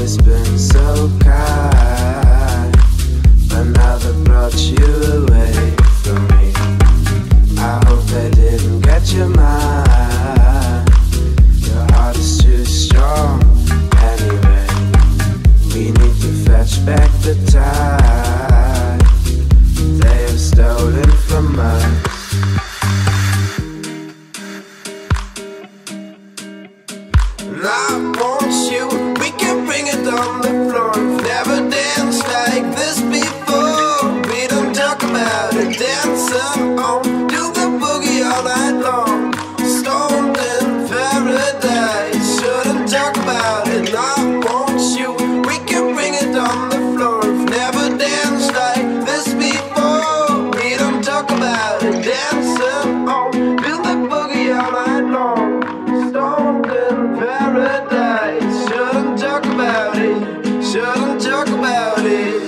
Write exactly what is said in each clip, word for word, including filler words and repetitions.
always been so kind, but now they brought you away from me. I hope they didn't get your mind. Your heart is too strong anyway. We need to fetch back the time they have stolen from us. I want you, we can bring it on the floor. We've never danced like this before. We don't talk about it, dance on. Do the boogie all night long. Stoned in paradise, shouldn't talk about it. I want you, we can bring it on the floor. We've never danced like this before. We don't talk about it, dance on. Do the boogie all night long. Stoned in paradise. Shouldn't talk about it, shouldn't talk about it.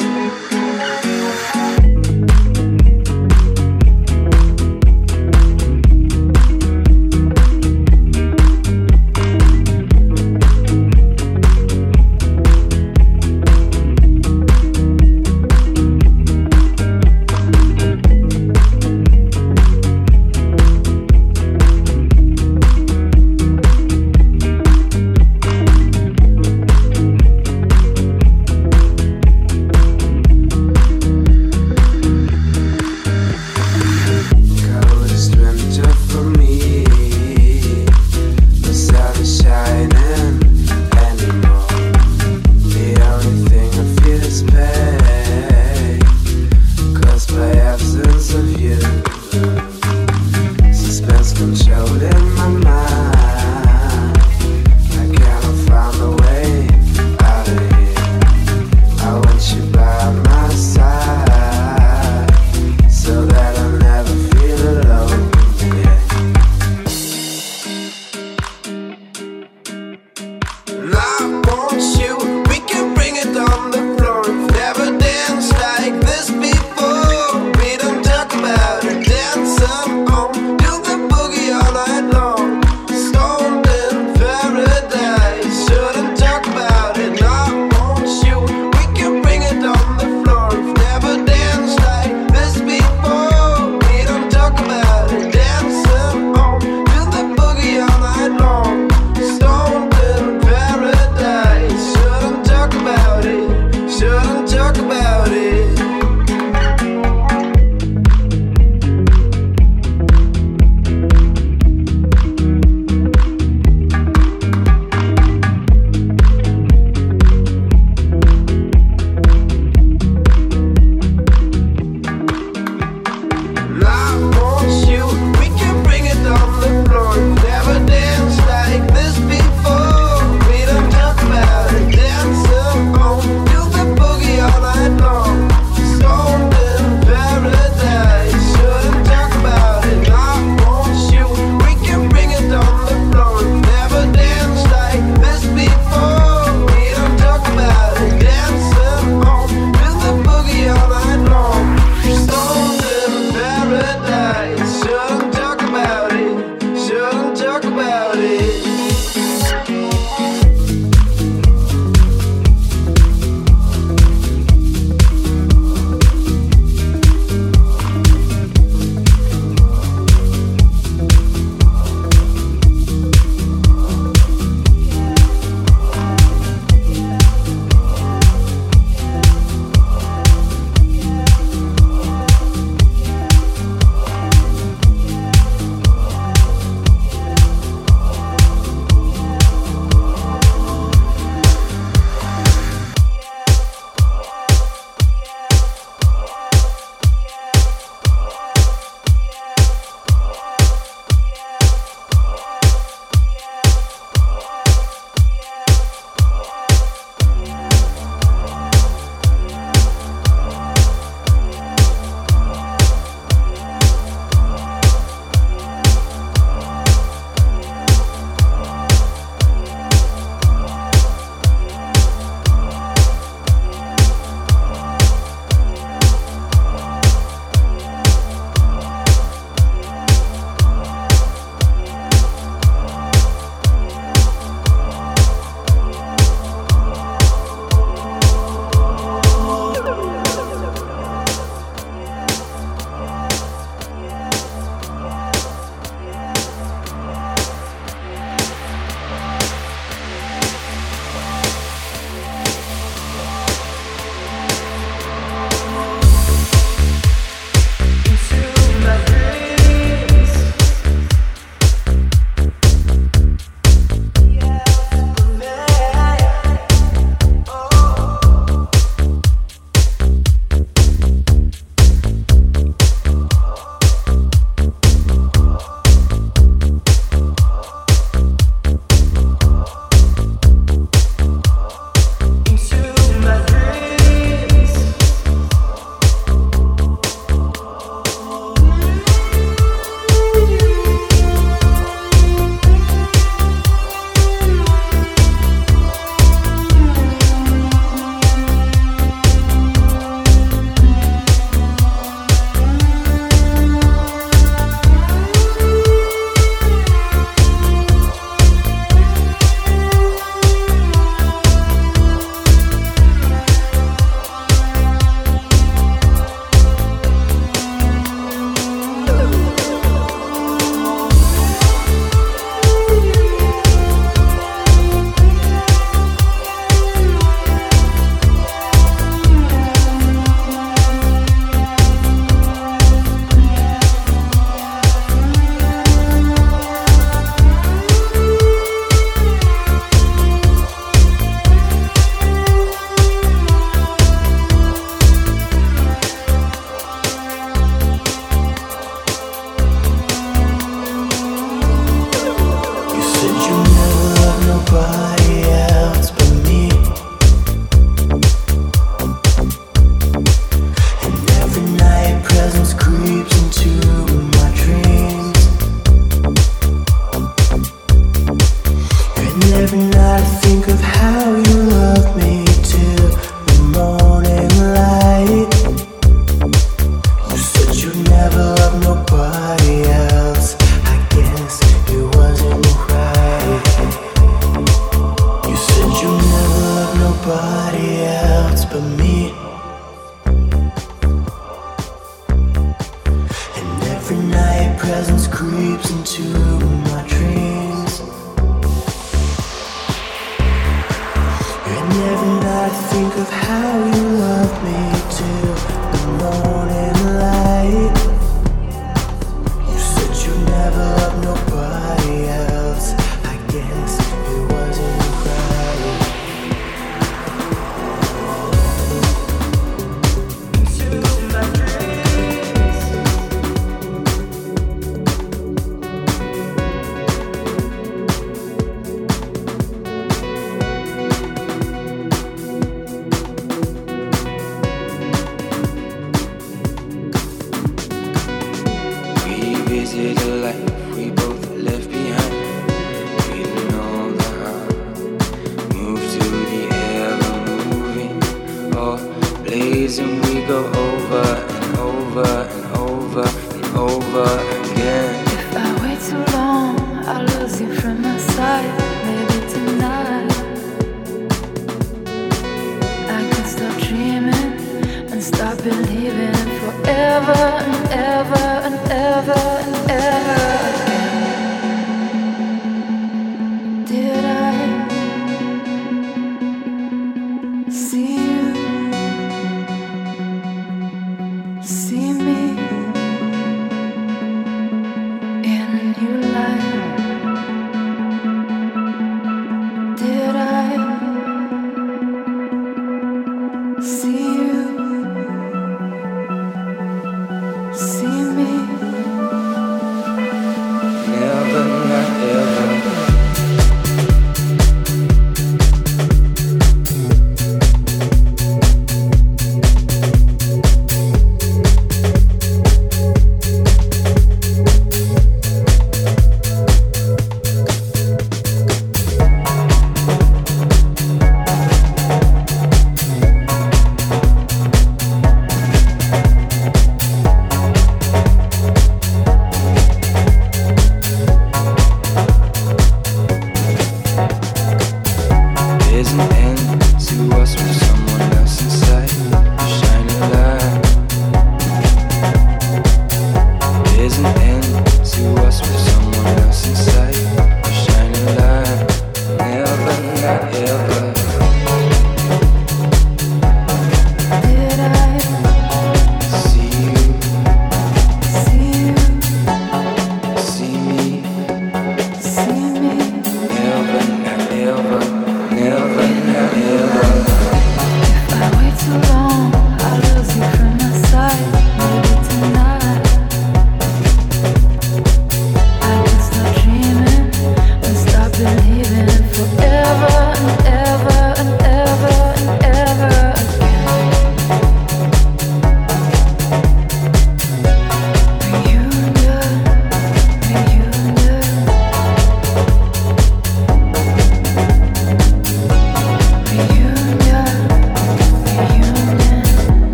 of me. And every night presence creeps into my dreams. And every night I think of how you loved me till the morning light. You said you never loved nobody else. I guess it wasn't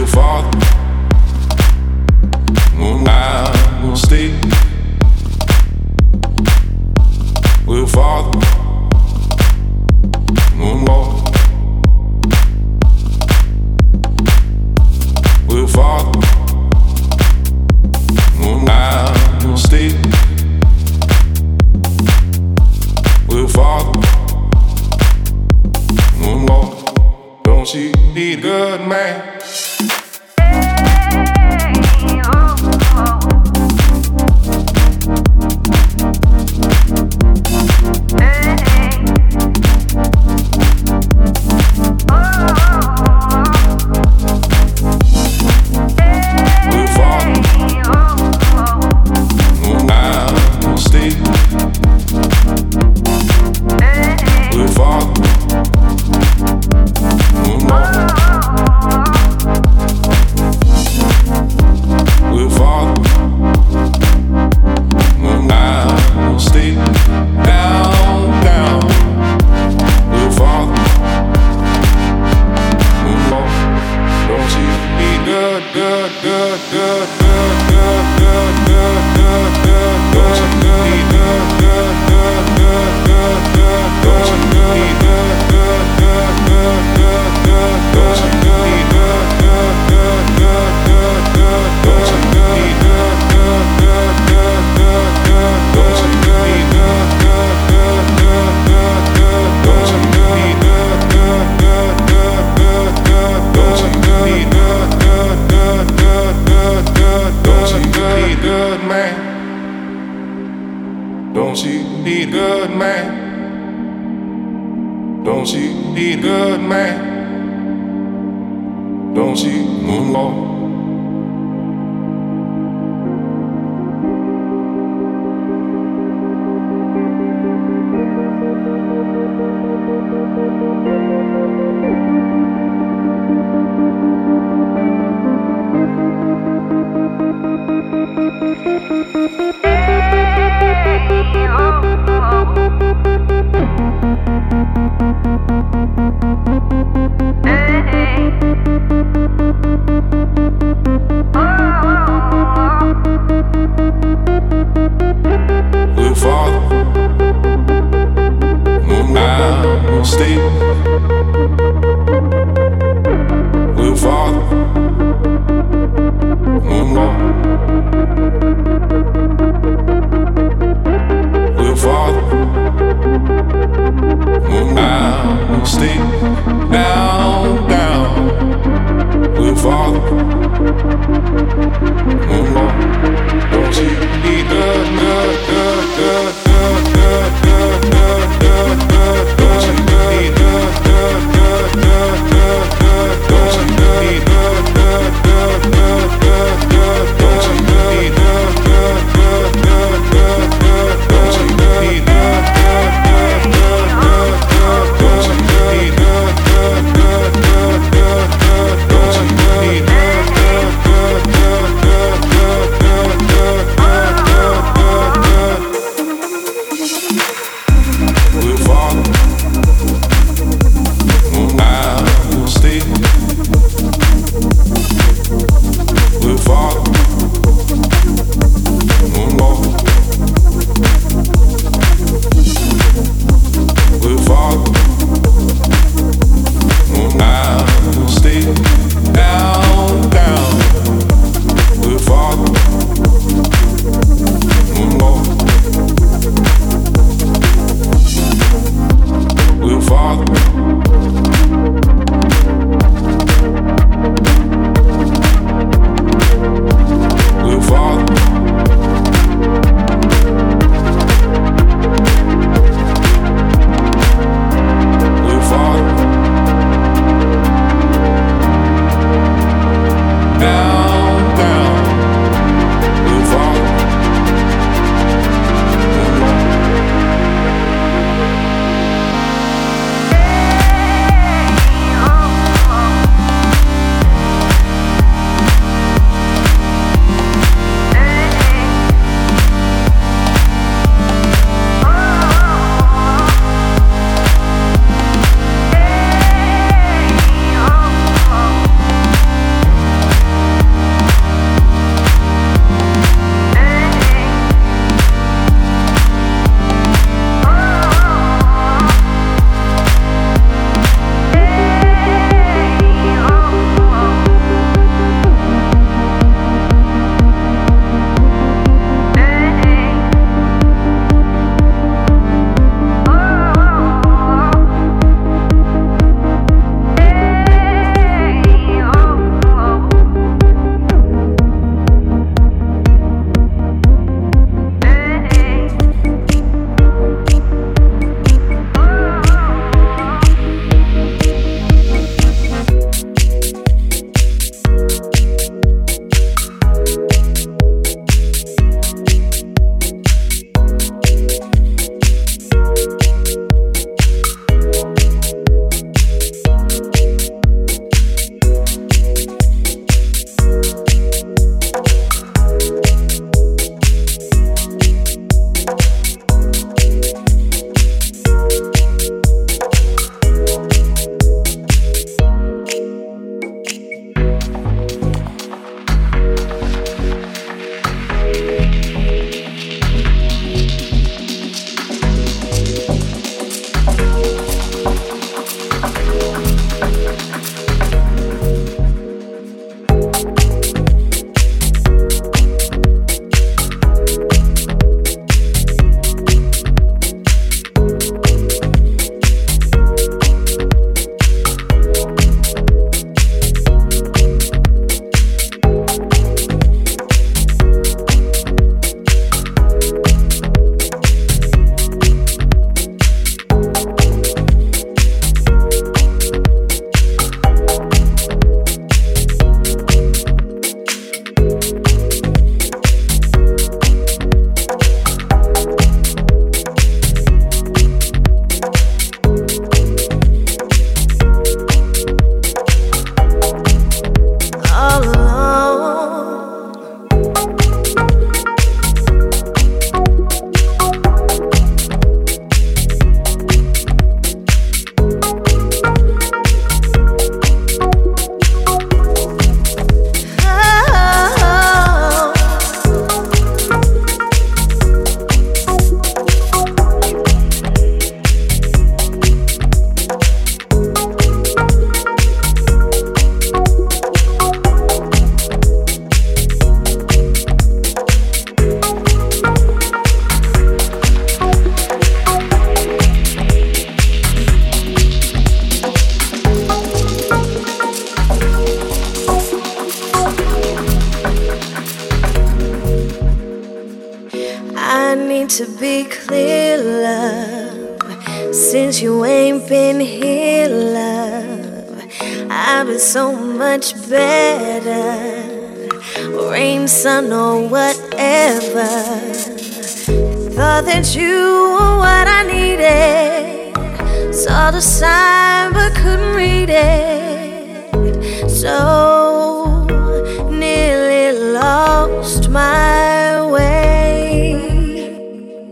will fall. I will stay. We'll fall. We'll fall. We'll fall. I will stay. We'll fall. We'll fall. Don't you need a good man? We'll fall. to be clear, love. Since you ain't been here, love, I've been so much better. Rain, sun, or whatever. Thought that you were what I needed. Saw the sign but couldn't read it. So nearly lost my way. Thank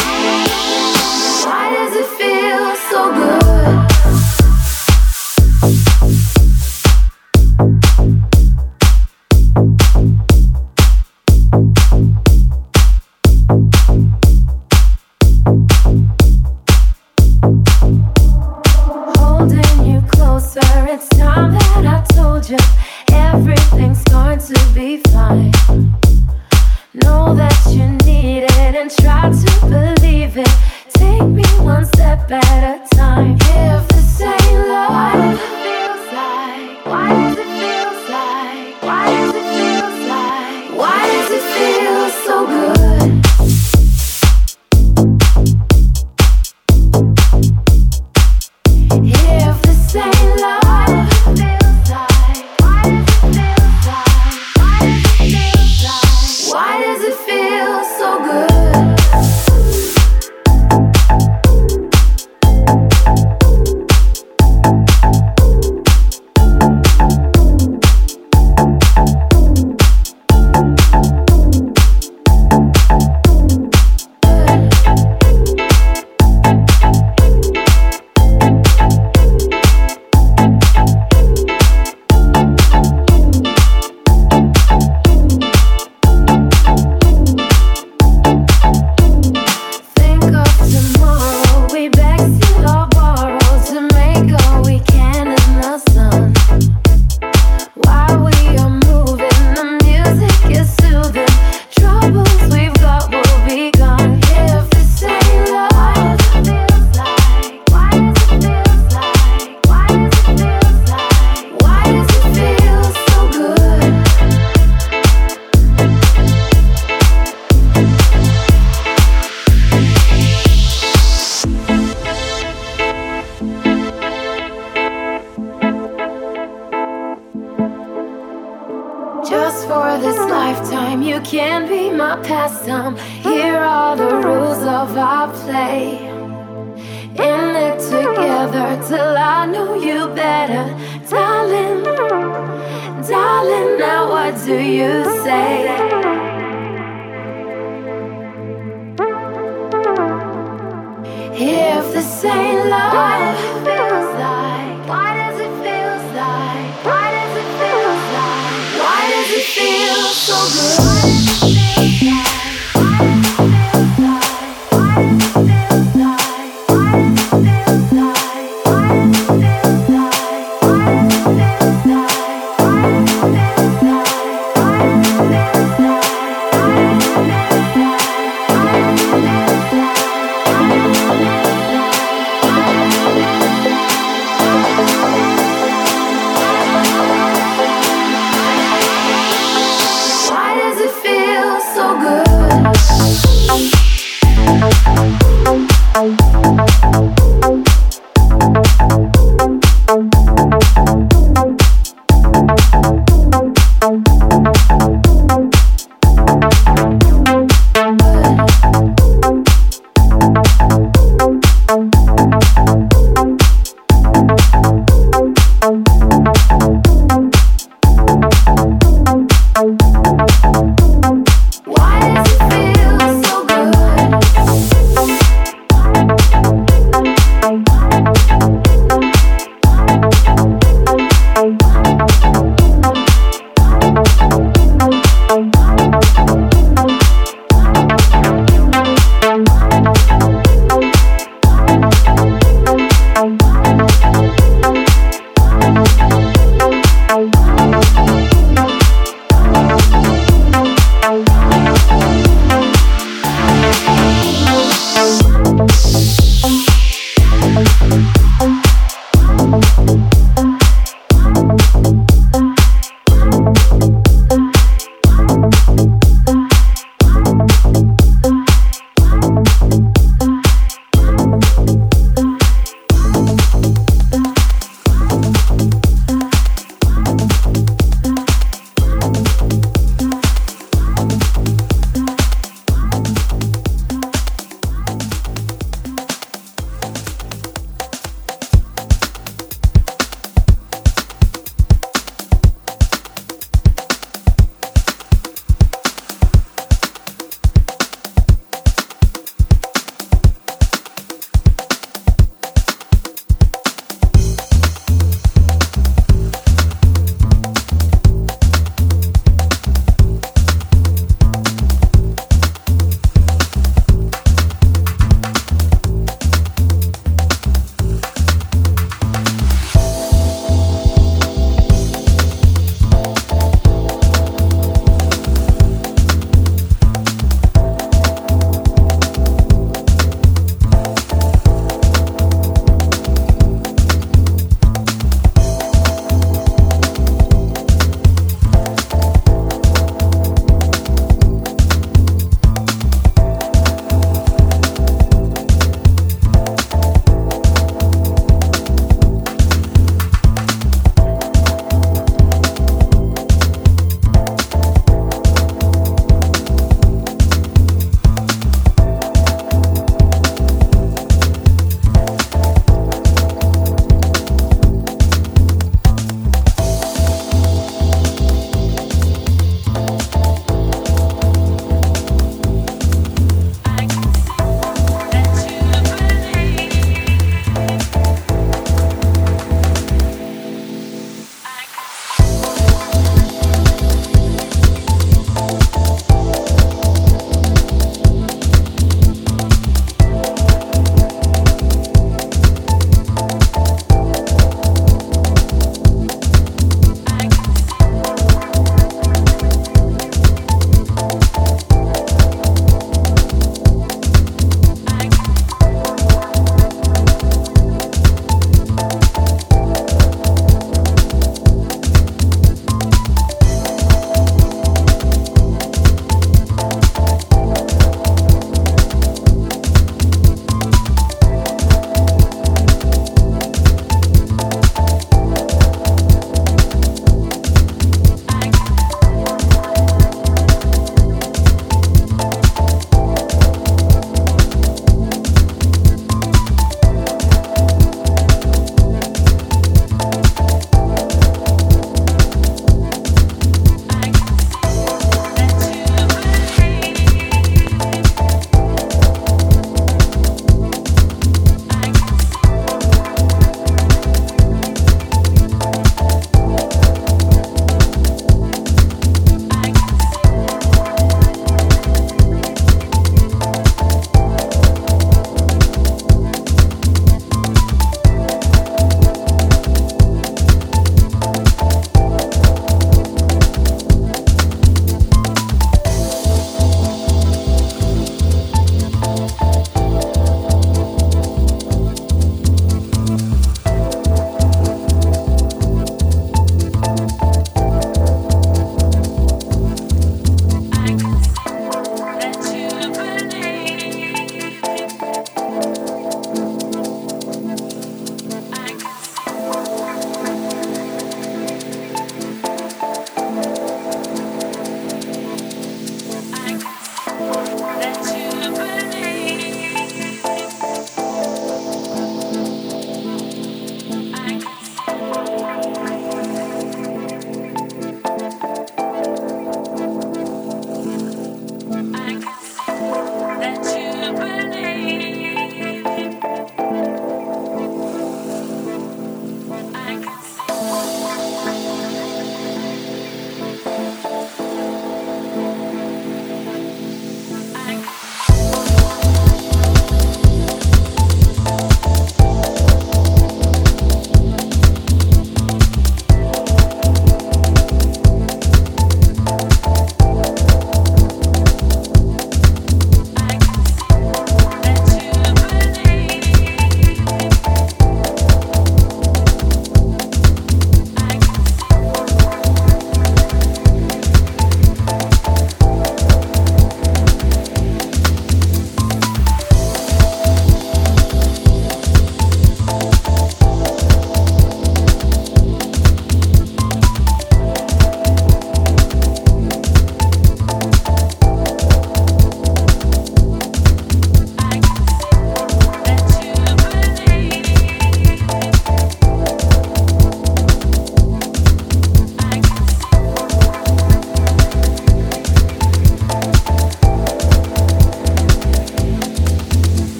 you. lifetime. You can be my pastime. Here are the rules of our play. In it together till I know you better. Darling, darling, now what do you say? If this ain't love, what does it feel like? Why does it feel like? Why does it feel like? Why does it feel so good? Why does it feel like? Why does it feel like? Why does it feel like? Why does it feel like? We'll be right back.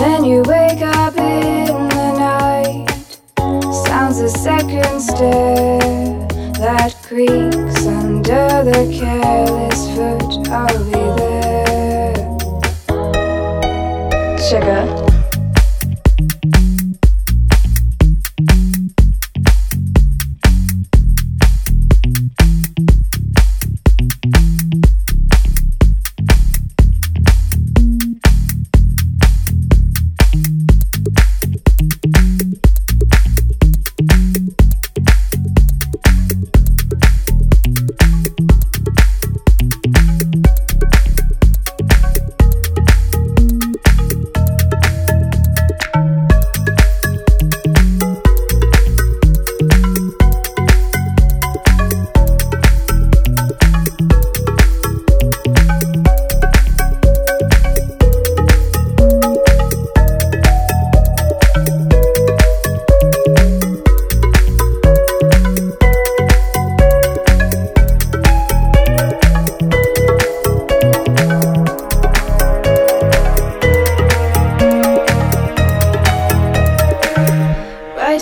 When you wake up in the night, sounds the second stair that creaks under the careless foot. I'll be there, sugar.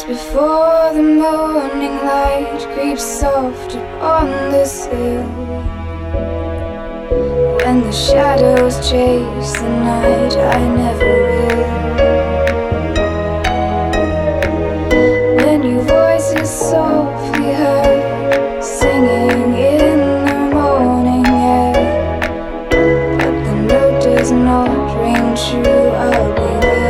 Before the morning light creeps soft upon the sill, when the shadows chase the night, I never will. When your voice is softly heard, singing in the morning air, but the note does not ring true, I'll be there.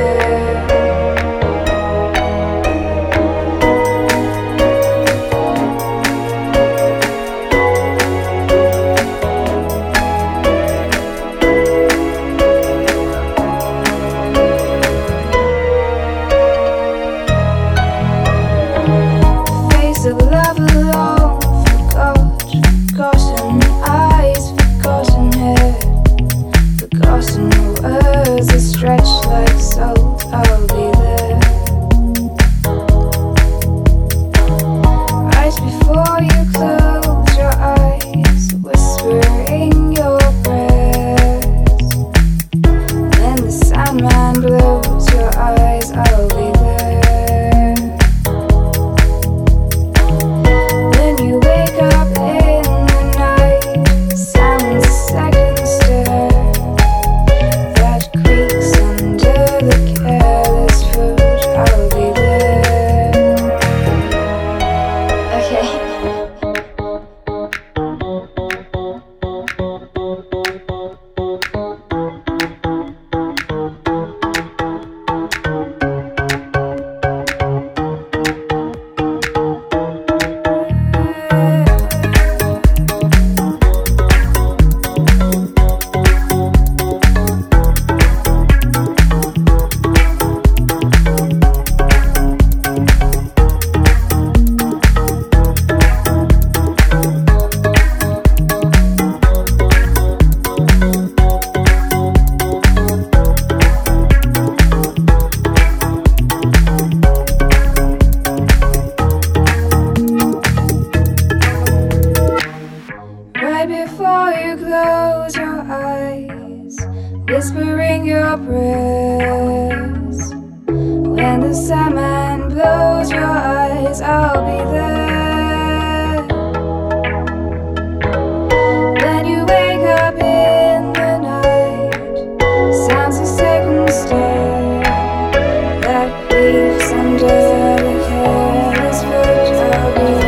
Before you close your eyes, whispering your prayers. When the sandman blows your eyes, I'll be there. When you wake up in the night, sounds a second star that leaves under the careless foot. I'll be there.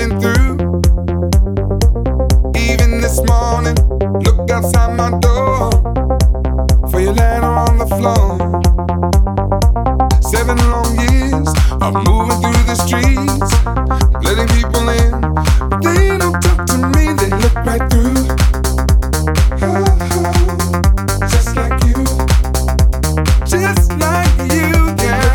been through. Even this morning, look outside my door for your letter on the floor. Seven long years of moving through the streets, letting people in. They don't talk to me, they look right through. Oh, just like you, just like you, yeah.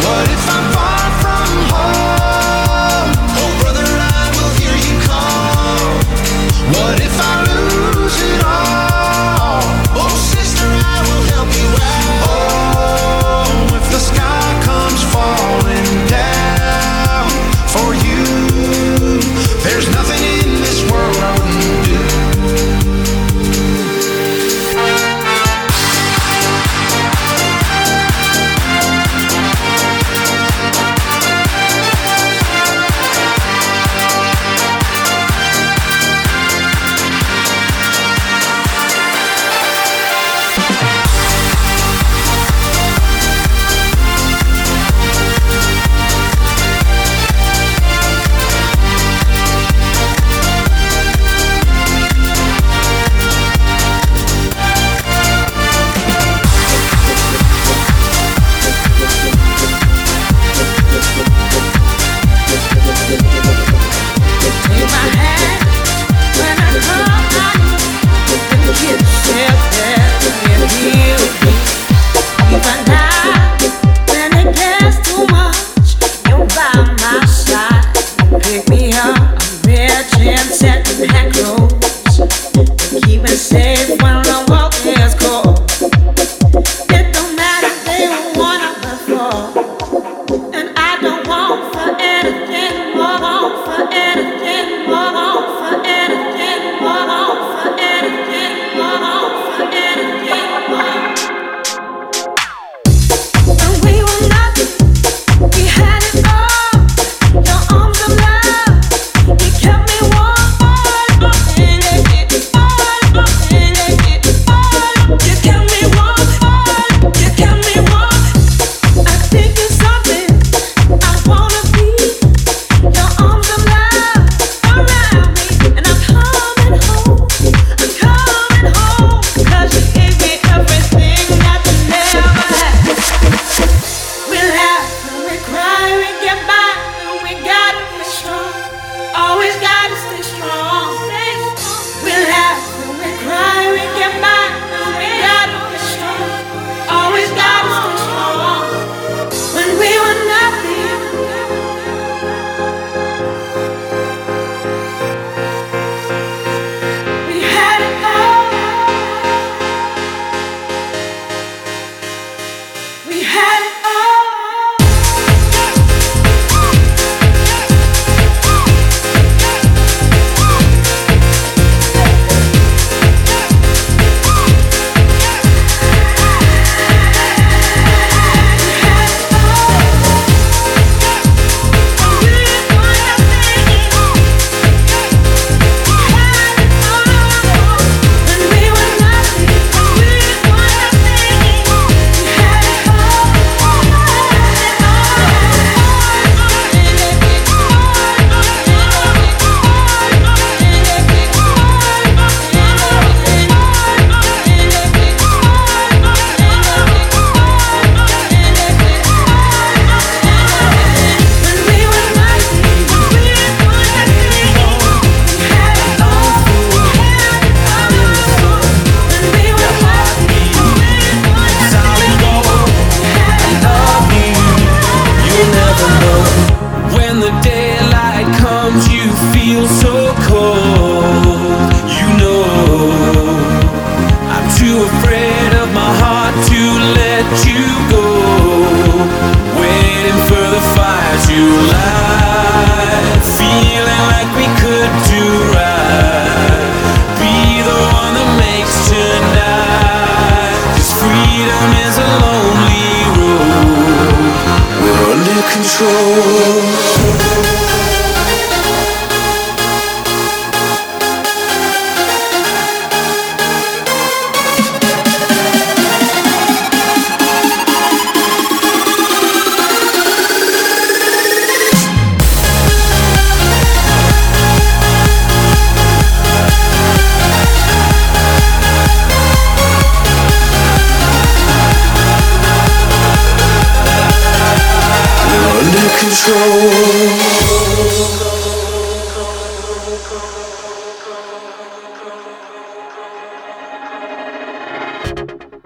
What if I'm far from home? Oh brother, I will hear you call. What if I lose it all? Oh sister, I will help you out. Oh, if the sky comes falling down for you, there's nothing in this world I wouldn't do.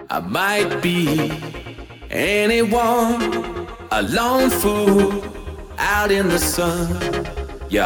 I might be anyone, a lone fool out in the sun. Your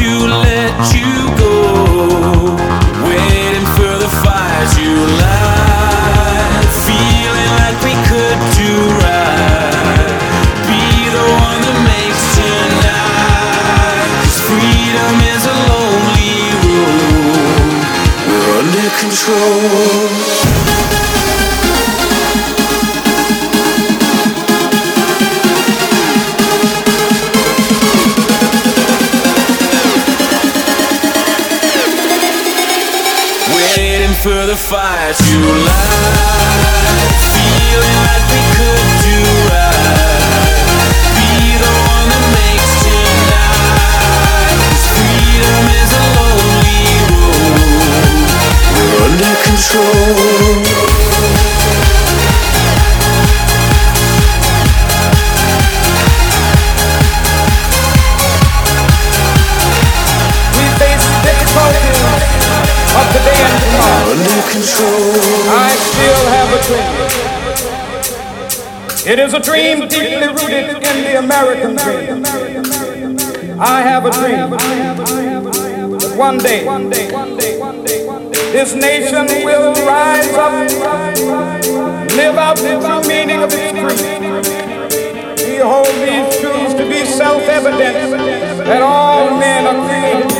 to let you go. Waiting for the fires you light, feeling like we could do right. Be the one that makes tonight, 'cause freedom is a lonely road. We're under control. For the fire to light, feeling like we could do right. Be the one that makes tonight, 'cause freedom is a lonely road. We're under control. Of the day and tomorrow. Under control. I still have a dream. It is a dream deeply rooted in the American dream. I have a dream that one day this nation will rise up, live out the meaning of its creed. We hold these truths to be self-evident, that all men are created.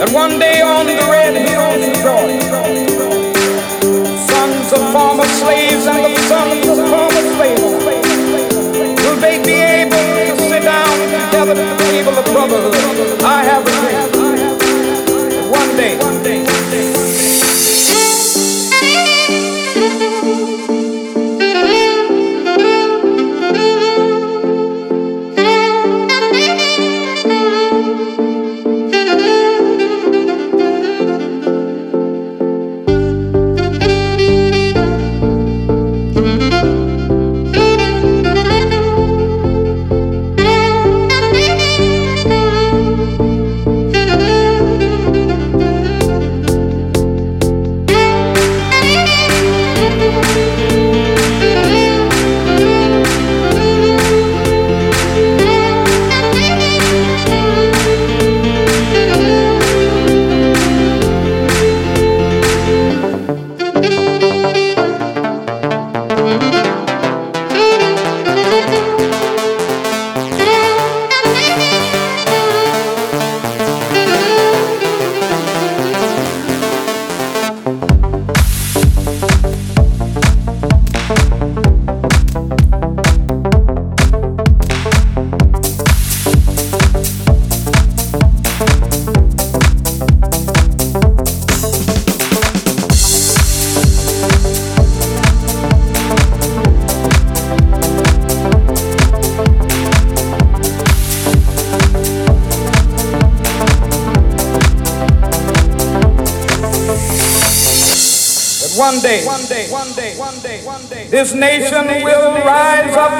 That one day on the red hills of Georgia, sons of former slaves and the sons of former slaves, will they be able to sit down together at the table of brotherhood? I have a dream. That one day, one day, one day. One day, one day, one day, one day, one day, this nation will rise up,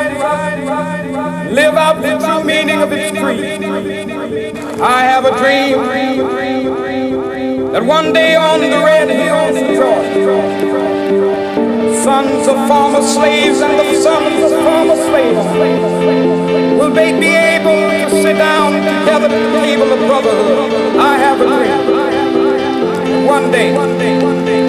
live out the true meaning of its creed. I have a dream that one day on the red hills of Georgia, sons of former slaves and the sons of former slaves, will they be able to sit down together at the table of brotherhood? I have a dream. One day, one day, one day.